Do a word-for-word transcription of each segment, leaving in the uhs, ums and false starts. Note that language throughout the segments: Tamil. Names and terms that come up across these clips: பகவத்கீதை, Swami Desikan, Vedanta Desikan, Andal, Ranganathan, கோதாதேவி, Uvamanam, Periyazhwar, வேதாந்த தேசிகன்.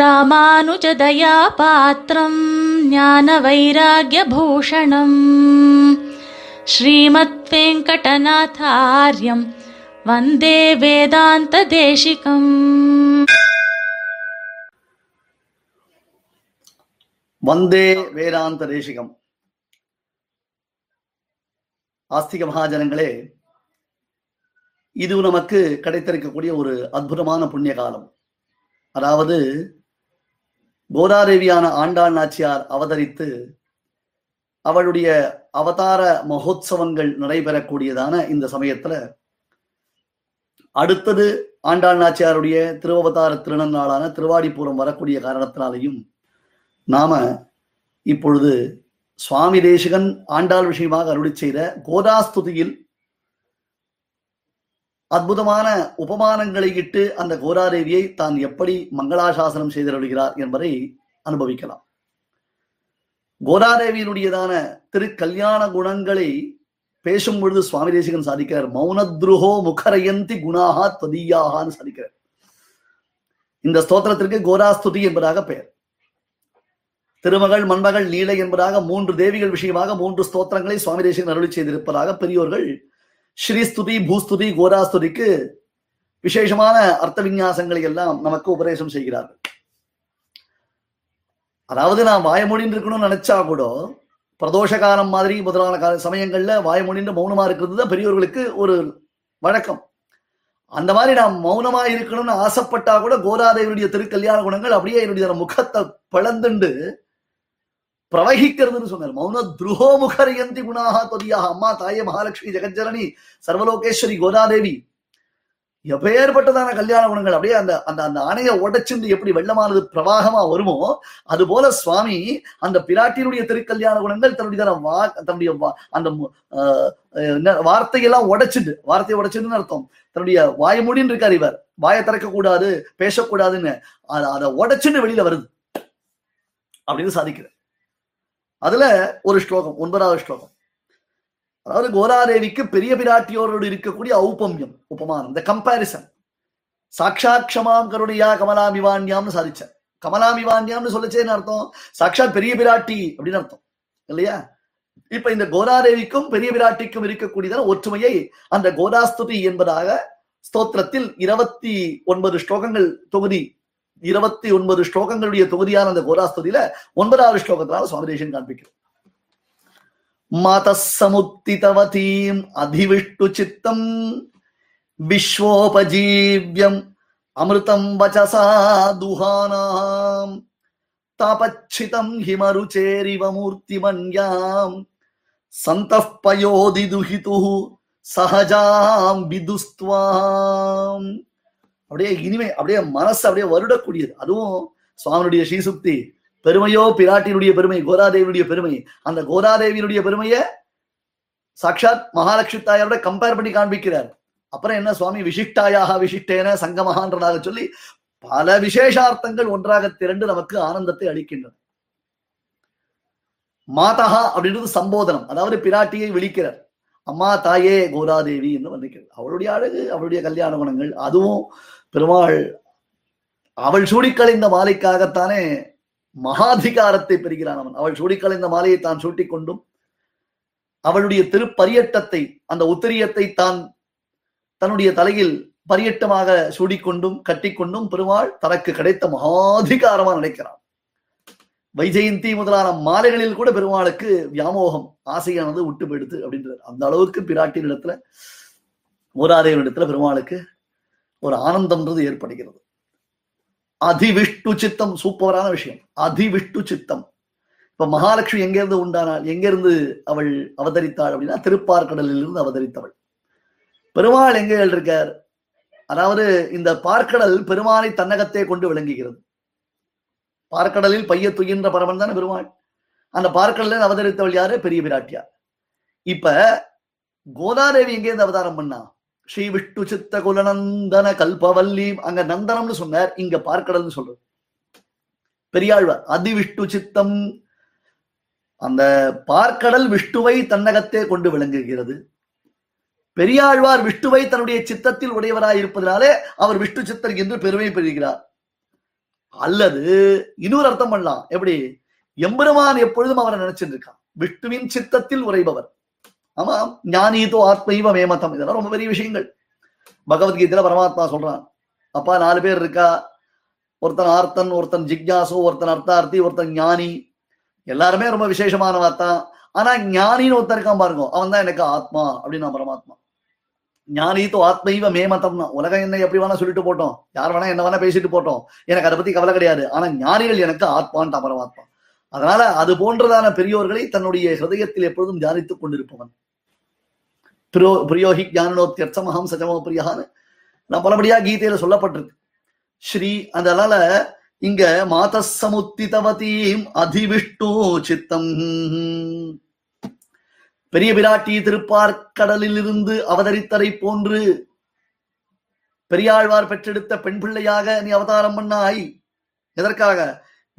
ராமானுஜதயா பாத்திரம் ஞான வைராக்ய பூஷணம் ஸ்ரீமத் வெங்கடநாதார்யம் வந்தே வேதாந்த தேசிகம். வந்தே வேதாந்த தேசிகம். ஆஸ்திக மகாஜனங்களே, இது நமக்கு கிடைத்திருக்கக்கூடிய ஒரு அற்புதமான புண்ணிய காலம். அதாவது கோதாதேவியான ஆண்டாள் நாச்சியார் அவதரித்து அவளுடைய அவதார மகோத்சவங்கள் நடைபெறக்கூடியதான இந்த சமயத்துல, அடுத்தது ஆண்டாள் நாச்சியாருடைய திருவவதார திருநன்னாளான திருவாடிபுரம் வரக்கூடிய காரணத்தினாலையும் நாம இப்பொழுது சுவாமி தேசிகன் ஆண்டாள் விஷயமாக அருளி செய்த கோதா ஸ்துதியில் அற்புதமான உபமானங்களை இட்டு அந்த கோதாதேவியை தான் எப்படி மங்களாசாசனம் செய்தருகிறார் என்பதை அனுபவிக்கலாம். கோதாதேவியினுடையதான திருக்கல்யாண குணங்களை பேசும் பொழுது சுவாமி தேசிகன் சாதிக்கிறார். மௌனத்ருஹோ முகரயந்தி குணாகா தொதியாகான்னு சாதிக்கிறார். இந்த ஸ்தோத்திரத்திற்கு கோதா ஸ்துதி என்பதாக பெயர். திருமகள், மண்மகள், நீலை என்பதாக மூன்று தேவிகள் விஷயமாக மூன்று ஸ்தோத்திரங்களை சுவாமி தேசிகன் அருளி செய்திருப்பதாக பெரியோர்கள் ஸ்ரீ ஸ்துதி, பூ ஸ்துதி, கோதா ஸ்துதிக்கு விசேஷமான அர்த்த விஞ்ஞாசங்களை எல்லாம் நமக்கு உபதேசம் செய்கிறார்கள். அதாவது நான் வாயமொழின்னு இருக்கணும்னு நினைச்சா கூட பிரதோஷ காலம் மாதிரி முதலான கால சமயங்கள்ல வாயமொழின்னு மௌனமா இருக்கிறது தான் பெரியோர்களுக்கு ஒரு வழக்கம். அந்த மாதிரி நான் மௌனமா இருக்கணும்னு ஆசைப்பட்டா கூட கோதாதேவியுடைய திருக்கல்யாண குணங்கள் அப்படியே என்னுடைய முகத்தை பிளந்துண்டு பிரவகிக்கிறதுன்னு சொன்னார். மௌன துருஹோ முகரியந்தி குணாகா தொதியாக. அம்மா, தாயே, மகாலட்சுமி, ஜெகஜனனி, சர்வலோகேஸ்வரி கோதாதேவி, எப்பேற்பட்டதான கல்யாண குணங்கள் அப்படியே அந்த அந்த அந்த அணையை உடைச்சிருந்து எப்படி வெள்ளமானது பிரவாகமா வருமோ அது போல சுவாமி அந்த பிராட்டியினுடைய திருக்கல்யாண குணங்கள் தன்னுடைய வா தன்னுடைய அந்த வார்த்தையெல்லாம் உடைச்சிட்டு வார்த்தையை உடைச்சிட்டுன்னு அர்த்தம். தன்னுடைய வாயமொழின்னு இருக்கார் இவர், வாயை திறக்க கூடாது, பேசக்கூடாதுன்னு அதை உடைச்சிட்டு வெளியில வருது அப்படின்னு சாதிக்கிறார். அதுல ஒரு ஸ்லோகம், ஒன்பதாவது ஸ்லோகம். அதாவது கோதாதேவிக்கு பெரிய பிராட்டியோரோடு இருக்கக்கூடிய ஔபம்யம், உபமானம், இந்த கம்பாரிசன். சாட்சாத் க்ஷமாம் கருணையா கமலாமிவான்யாம்னு சாதிச்சார். கமலாமிவான்யாம்னு சொல்லச்சேன்னு அர்த்தம் சாட்சாத் பெரிய பிராட்டி அப்படின்னு அர்த்தம் இல்லையா? இப்ப இந்த கோதாதேவிக்கும் பெரிய பிராட்டிக்கும் இருக்கக்கூடியதான ஒற்றுமையை அந்த கோதா ஸ்துதி என்பதாக ஸ்தோத்திரத்தில் இருபத்தி ஒன்பது ஸ்லோகங்கள் தொகுதி, இருபத்தி ஒன்பது ஸ்லோகங்களுடைய தொகுதியான அந்த கோதா ஸ்துதியில ஒன்பதாவது ஸ்லோகத்தினால சுவாமி தேசிகன் காண்பிக்கிறோம். மதசமுத்திதவதீம் அதிவிஷ்டு சித்தம் விஸ்வோபஜீவ்யம் அமிர்தம் வச்சசா துஹானாம் தாபச்சிதம் ஹிமருச்சேரிவ மூர்த்திமன்யாம் சந்தப் பயோதி துஹிது சஹஜாம் விதுஸ்துவாம். அப்படியே இனிமை, அப்படியே மனசு அப்படியே வருடக்கூடியது. அதுவும் சுவாமியுடைய ஸ்ரீசுக்தி பெருமையோ பிராட்டியினுடைய பெருமை, கோதாதேவியுடைய பெருமை. அந்த கோதாதேவியினுடைய பெருமையை சாட்சாத் மகாலட்சுமி தாயோட கம்பேர் பண்ணி காண்பிக்கிறார். அப்புறம் என்ன, சுவாமி விசிஷ்டாயாக விசிஷ்டேன சங்கமகான்றதாக சொல்லி பல விசேஷார்த்தங்கள் ஒன்றாக திரண்டு நமக்கு ஆனந்தத்தை அளிக்கின்றன. மாதஹா அப்படின்றது சம்போதனம், அதாவது பிராட்டியை விழிக்கிறார். அம்மா, தாயே, கோதாதேவி என்று வந்திருக்கிறது. அவளுடைய அழகு, அவளுடைய கல்யாண குணங்கள், அதுவும் பெருமாள் அவள் சூடிக்கலைந்த மாலைக்காகத்தானே மகாதிகாரத்தை பெறுகிறான் அவன். அவள் சூடிக்கலைந்த மாலையை தான் சூட்டிக்கொண்டும் அவளுடைய திருப்பரியட்டத்தை, அந்த உத்திரியத்தை தான் தன்னுடைய தலையில் பரியட்டமாக சூடிக்கொண்டும் கட்டிக்கொண்டும் பெருமாள் தனக்கு கிடைத்த மகாதிகாரமா நினைக்கிறான். வைஜெயந்தி முதலான மாலைகளில் கூட பெருமாளுக்கு வியாமோகம், ஆசையானது விட்டு போயிடுது அப்படின்றது. அந்த அளவுக்கு பிராட்டியின் இடத்துல, கோதாதேவியின் இடத்துல பெருமாளுக்கு ஒரு ஆனந்தம்ன்றது ஏற்படுகிறது. அதிவிஷ்டு சித்தம், சூப்பரான விஷயம். அதிவிஷ்டு சித்தம். இப்ப மகாலட்சுமி எங்கிருந்து உண்டானால், எங்கிருந்து அவள் அவதரித்தாள் அப்படின்னா திருப்பார்கடலில் இருந்து அவதரித்தவள். பெருமாள் எங்கே இருக்கார்? அதாவது இந்த பார்க்கடல் பெருமாளை தன்னகத்தே கொண்டு விளங்குகிறது. பார்க்கடலில் பைய துயின்ற பரமன் தானே பெருமாள். அந்த பார்க்கடல அவதரித்தவள் யாரு? பெரிய பிராட்டியார். இப்ப கோதாதேவி எங்கேருந்து அவதாரம் பண்ணா? ஸ்ரீ விஷ்ணு சித்த குலநந்தன கல்பவல்லி. அங்க நந்தனம்னு சொன்னார், இங்க பார்க்கடல்னு சொல்றது பெரியாழ்வார். அதி விஷ்ணு சித்தம், அந்த பார்க்கடல் விஷ்ணுவை தன்னகத்தே கொண்டு விளங்குகிறது. பெரியாழ்வார் விஷ்ணுவை தன்னுடைய சித்தத்தில் உடையவராய் இருப்பதனாலே அவர் விஷ்ணு சித்தர் என்று பெருமை பெறுகிறார். அல்லது இன்னொரு அர்த்தம் பண்ணலாம். எப்படி? எம்பெருமான் எப்பொழுதும் அவரை நினைச்சிட்டு இருக்கான். விஷ்ணுவின் சித்தத்தில் உரைபவர். ஆமா, ஞானீதோ ஆத்மைவ மேமதம். இதெல்லாம் ரொம்ப பெரிய விஷயங்கள். பகவத்கீதையில பரமாத்மா சொல்றான், அப்பா நாலு பேர் இருக்கா, ஒருத்தன் ஆர்த்தன், ஒருத்தன் ஜிக்யாசோ, ஒருத்தன் அர்த்தார்த்தி, ஒருத்தன் ஞானி. எல்லாருமே ரொம்ப விசேஷமானவா தான். ஆனா ஞானின்னு ஒருத்தன் இருக்கான் பாருங்க, அவன் தான் எனக்கு ஆத்மா அப்படின்னா பரமாத்மா. ஞானித்தோ ஆத்மைவ மேமதம்னா உலகம் என்ன எப்படி வேணா சொல்லிட்டு போட்டோம், யார் வேணா என்ன வேணா பேசிட்டு போட்டோம், எனக்கு அதை பத்தி கவலை கிடையாது. ஆனா ஞானிகள் எனக்கு ஆத்மான்ட்டா பரமாத்மா. அதனால அது போன்றதான பெரியோர்களை தன்னுடைய ஹிருதயத்தில் எப்பொழுதும் தியானித்துக் கொண்டிருப்பவன் பிரியோ பிரியோஹி ஞானோத்யர்த்தமஹம் சஜமோ பிரியான்னு நான் பலபடியா கீதையில சொல்லப்பட்டிருக்கு. ஸ்ரீ அதனால இங்க மாத சமுத்திதவதீம் அதிவிஷ்ணு சித்தம், பெரிய பிராட்டி திருப்பார்க்கடலில் இருந்து அவதரித்தரை போன்று பெரியாழ்வார் பெற்றெடுத்த பெண் பிள்ளையாக நீ அவதாரம் பண்ணாய். எதற்காக?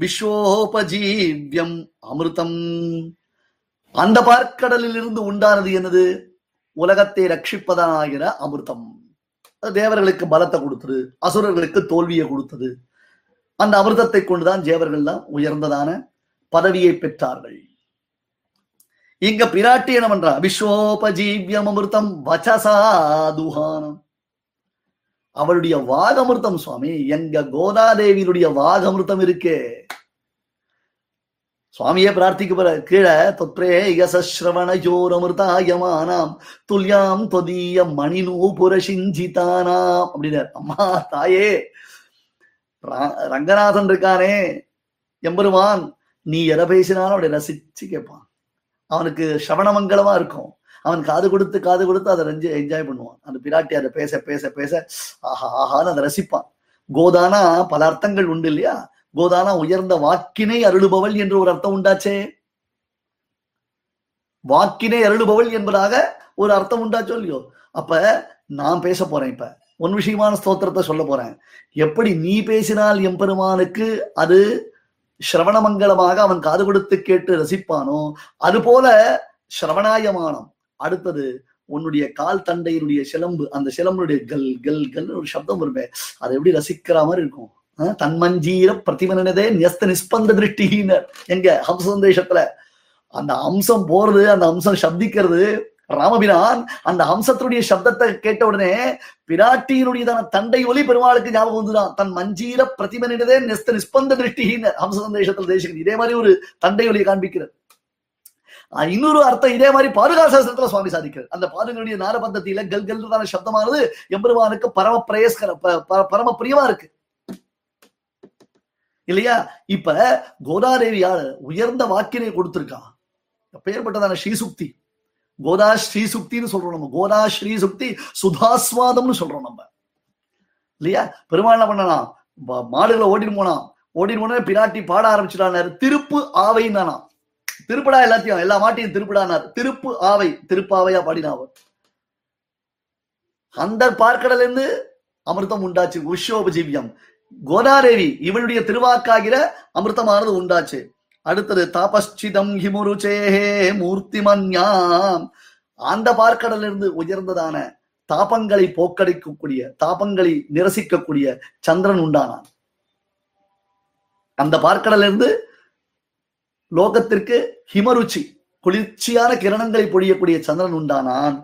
விஸ்வோபஜீவியம் அமிர்தம். அந்த பார்க்கடலில் இருந்து உண்டானது என்னது? உலகத்தை ரட்சிப்பதாகிற அமிர்தம். தேவர்களுக்கு பலத்தை கொடுத்தது, அசுரர்களுக்கு தோல்வியை கொடுத்தது. அந்த அமிர்தத்தை கொண்டுதான் தேவர்கள் தான் உயர்ந்ததான பதவியை பெற்றார்கள். இங்க பிராட்டி என்ன பண்றா? விஸ்வோபஜீவியம் அமிர்தம் வச்சசா துஹானம். அவளுடைய வாகமிருத்தம். சுவாமி, எங்க கோதாதேவியினுடைய வாகமிருத்தம் இருக்கே, சுவாமியே பிரார்த்திக்க கீழே தொற்றே யசஸ்ரவணயோரமிருதாயமானாம் துல்யாம் தொதிய மணினூ புரசிஞ்சிதானாம் அப்படின்னார். அம்மா தாயே, ரங்கநாதன் இருக்கானே எம்பெருமான், நீ எதை பேசினாலும் அவனை ரசிச்சு கேட்பான். அவனுக்கு ஸ்ரவணமங்கலமா இருக்கும். அவன் காது கொடுத்து காது கொடுத்து அதை ரஞ்சு என்ஜாய் பண்ணுவான். அந்த பிராட்டி அதை பேச பேச பேச ஆஹா ஆஹான்னு அதை ரசிப்பான். கோதானா பல அர்த்தங்கள் உண்டு இல்லையா? கோதானா உயர்ந்த வாக்கினை அருளுபவள் என்று ஒரு அர்த்தம் உண்டாச்சே. வாக்கினை அருளுபவள் என்பதாக ஒரு அர்த்தம் உண்டாச்சோ இல்லையோ? அப்ப நான் பேச போறேன். இப்ப ஒன் விஷயமான ஸ்தோத்திரத்தை சொல்ல போறேன். எப்படி நீ பேசினால் எம்பெருமானுக்கு அது ஸ்ரவண மங்கலமாக அவன் காது கொடுத்து கேட்டு ரசிப்பானோ, அது போல ஸ்ரவணாயமானம். அடுத்தது உன்னுடைய கால் தண்டையினுடைய சிலம்பு, அந்த சிலம்புடைய கல் கல் கல் ஒரு சப்தம் வருமே, அதை எப்படி ரசிக்கிற மாதிரி இருக்கும். தன்மஞ்சீர பிரதிமனதே நியஸ்த நிஸ்பந்த திருஷ்டினர். எங்க ஹம்ச சந்தேஷத்துல அந்த அம்சம் போறது, அந்த அம்சம் சப்திக்கிறது. ராமபிரான் அந்த ஹம்சத்தினுடைய சப்தத்தை கேட்ட உடனே பிராட்டியினுடைய தண்டை ஒலி பெருமாளுக்கு ஞாபகம் வந்துதான். தன் மஞ்சீர பிரதிமனிடதே நிஸ்த நிஸ்பந்த திருஷ்டினர் ஹம்ச சந்தேஷத்துல தேசிகன் இதே மாதிரி ஒரு தண்டை ஒலியை காண்பிக்கிறது. இன்னொரு அர்த்தம் இதே மாதிரி பாதுகாசாஸ்திரத்துல சுவாமி சாதிக்கிறது. அந்த பாதுகளுடைய நார பந்தத்தில கல் கல்தான சப்தமானது எம்பெருமானுக்கு பரம பிரயஸ்கர பரம பிரியமா இருக்கு இல்லையா? இப்ப கோதாதேவி யாரு? உயர்ந்த வாக்கினை கொடுத்திருக்கான். பெயர்பட்டதான ஸ்ரீசுக்தி, கோதா ஸ்ரீசுக்தின்னு சொல்றோம் நம்ம. கோதா ஸ்ரீசுக்தி சுதாஸ்வாதம்னு சொல்றோம் நம்ம இல்லையா? பெருமாள் என்ன பண்ணலாம்? மாடுகளை ஓட்டிட்டு போனான். ஓட்டிட்டு போனா பிராட்டி பாட ஆரம்பிச்சுட்டானாரு. திருப்பு ஆவைன்னு தானா திருப்படா எல்லாத்தையும், எல்லா மாட்டையும் திருப்படானார். திருப்பு ஆவை, திருப்பாவையா பாடினாவர். அந்த பார்க்கடல இருந்து அமிர்தம் உண்டாச்சு. உஷோபஜீவியம் கோதாதேவி இவளுடைய திருவாக்காகிற அமிர்தமானது உண்டாச்சு. அடுத்தது தாபஸ்சிதம் ஹிமுருச்சே மூர்த்திமன்யாம். அந்த பார்க்கடல இருந்து உயர்ந்ததான தாபங்களை போக்கடிக்கக்கூடிய, தாபங்களை நிரசிக்கக்கூடிய சந்திரன் உண்டானான். அந்த பார்க்கடல இருந்து லோகத்திற்கு ஹிமருச்சி குளிர்ச்சியான கிரணங்களை பொழியக்கூடிய சந்திரன் உண்டானான்.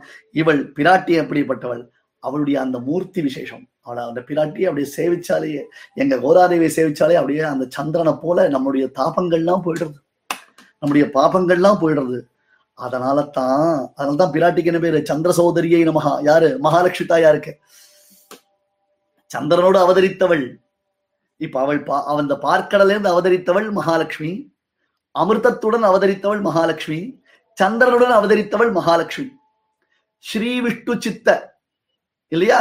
இவள் பிராட்டி எப்படிப்பட்டவள்? அவளுடைய அந்த மூர்த்தி விசேஷம். அவளை அந்த பிராட்டியை அப்படியே சேவிச்சாலேயே, எங்க கோதாதேவியை சேவிச்சாலே அப்படியே அந்த சந்திரனை போல நம்முடைய தாபங்கள்லாம் போயிடுறது, நம்முடைய பாபங்கள்லாம் போயிடுறது. அதனால தான் அதனால தான் பிராட்டிக்கு என்ன பேரு? சந்திர சௌதரியை நமகா. யாரு? மகாலட்சுமி தாயா இருக்கு, சந்திரனோடு அவதரித்தவள். இப்ப அவள் பா அந்த பார்க்கடல இருந்து அவதரித்தவள் மகாலட்சுமி, அமிர்தத்துடன் அவதரித்தவள் மகாலட்சுமி, சந்திரனுடன் அவதரித்தவள் மகாலட்சுமி. ஸ்ரீ விஷ்ணு சித்த இல்லையா?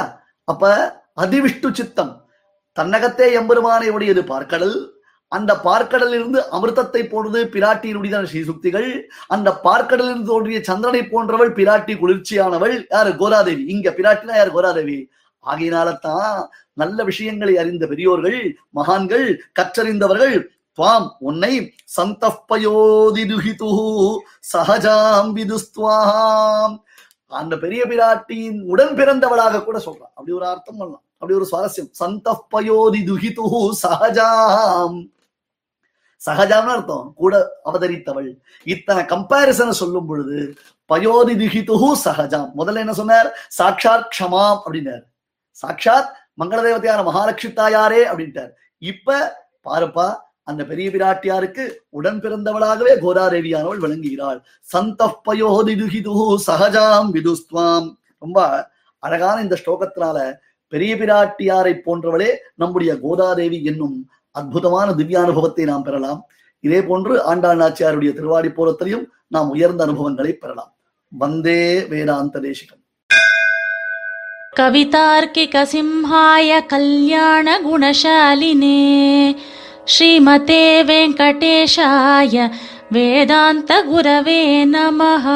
அப்ப அதிவிஷ்ணு சித்தம். தன்னகத்தே எம்பெருமானை உடையது பார்க்கடல். அந்த பார்க்கடலில் இருந்து அமிர்தத்தை போன்றது பிராட்டியினுடையதான ஸ்ரீசுக்திகள். அந்த பார்க்கடலில் தோன்றிய சந்திரனை போன்றவள் பிராட்டி, குளிர்ச்சியானவள். யாரு? கோதாதேவி. இங்க பிராட்டினா யார்? கோதாதேவி. ஆகையினாலத்தான் நல்ல விஷயங்களை அறிந்த பெரியோர்கள், மகான்கள், கற்றறிந்தவர்கள் துவாம் உன்னை சந்தப்பயோதிதுஹிது சஹஜாம் விதுஸ்துவாம் அந்த பெரிய பிராட்டியின் உடன் பிறந்தவளாக கூட சொல்றான். அப்படி ஒரு அர்த்தம் பண்ணலாம். அப்படி ஒரு சுவாரஸ்யம். சந்தப்பயோதி துகிது சகஜாம், சகஜாம்னு அர்த்தம் கூட அவதரித்தவள். இத்தனை கம்பாரிசனை சொல்லும் பொழுது பயோதி துகிது சகஜாம். முதல்ல என்ன சொன்னார்? சாட்சாத் க்ஷமாம் அப்படின்னார். சாட்சாத் மங்கள தேவதையான மகாலட்சுமிதாயாரே அப்படின்ட்டார். இப்ப பாருப்பா, அந்த பெரிய பிராட்டியாருக்கு உடன் பிறந்தவளாகவே கோதாதேவியானவள் விளங்குகிறாள். சந்தப்பயோதி துகிது சகஜாம் விதுஸ்வாம். ரொம்ப அழகான இந்த ஸ்லோகத்தினால பெரிய பிராட்டியாரை போன்றவளே நம்முடைய கோதாதேவி என்னும் அற்புதமான திவ்ய அனுபவத்தை நாம் பெறலாம். இதே போன்று ஆண்டாள் நாச்சியாருடைய திருவாடி போலத்திலையும் நாம் உயர்ந்த அனுபவங்களை பெறலாம். வந்தே வேதாந்த தேசிகன். கவிதார்க்கிக சிம்ஹாய கல்யாண குணசாலினே ஸ்ரீமதே வெங்கடேஷாய வேதாந்த குரவே நமஹ.